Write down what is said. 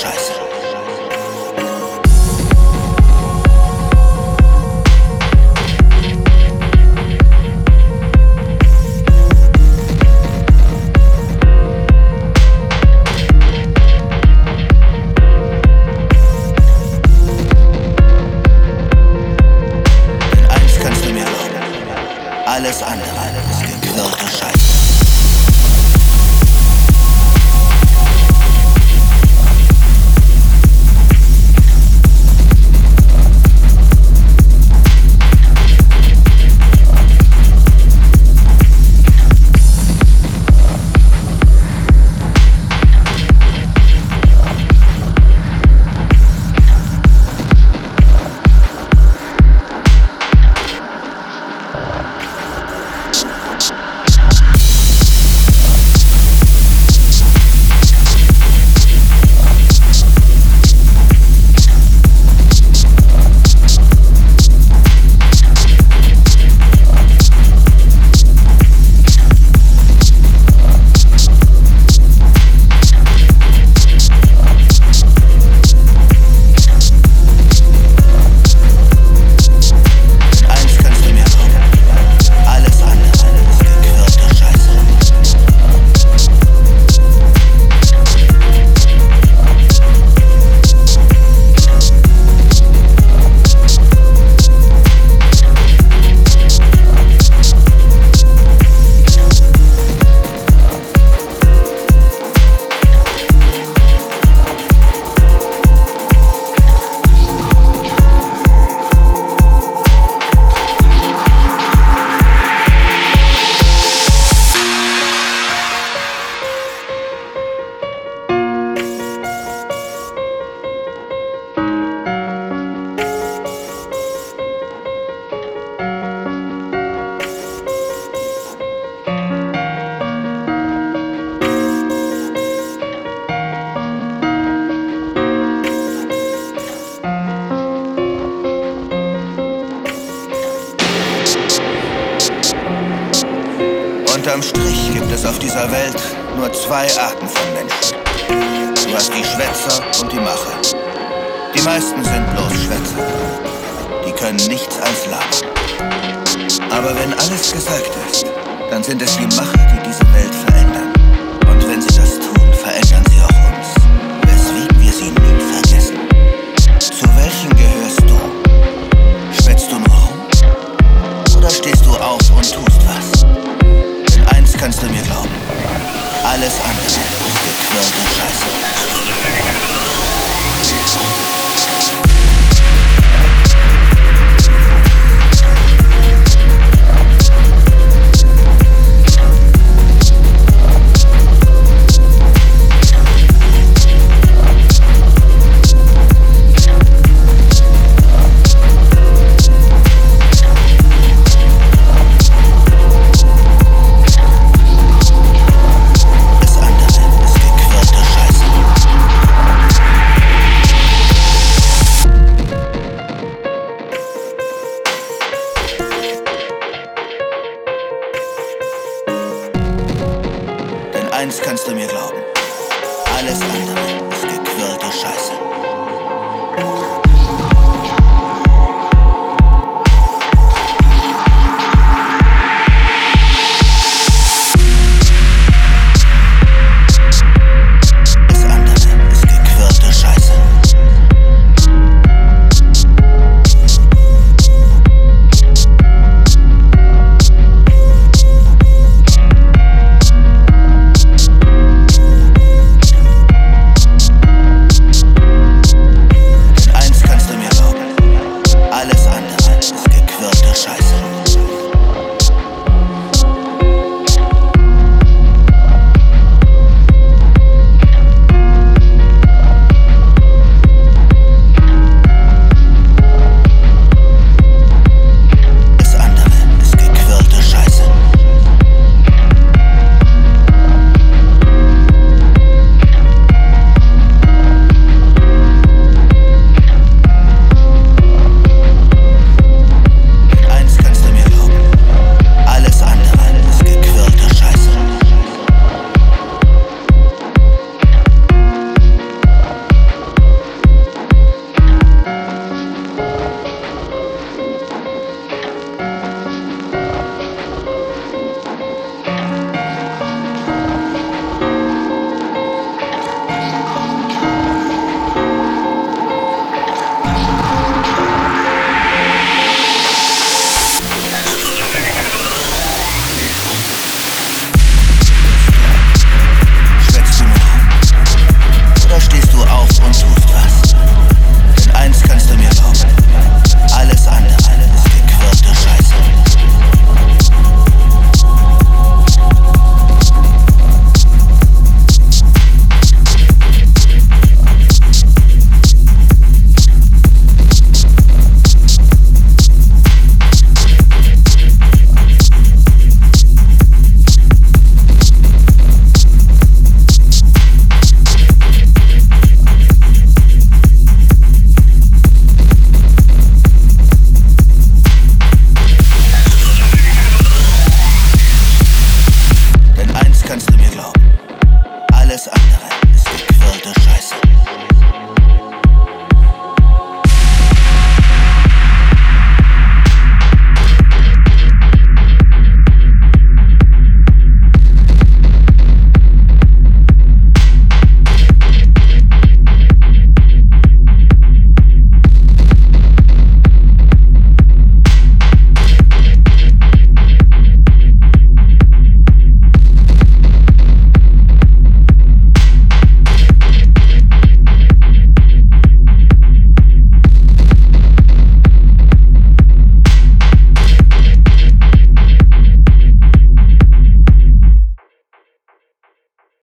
Scheiße. Denn eins kannst du mir erlauben, alles andere ist geklaute Scheiße. Unterm Strich gibt es auf dieser Welt nur zwei Arten von Menschen. Du hast die Schwätzer und die Macher. Die meisten sind bloß Schwätzer. Die können nichts als labern. Aber wenn alles gesagt ist, dann sind es die Macher, die diese Welt verändern. Und wenn sie das tun, verändern sie auch uns. Weswegen wir sie nie vergessen. Zu welchen gehörst du? Schwätzt du nur rum? Oder stehst du auf und tust was? Kannst du mir glauben, alles andere ist gequirlte Scheiße. Eins kannst du mir glauben, alles andere ist gequirlte Scheiße.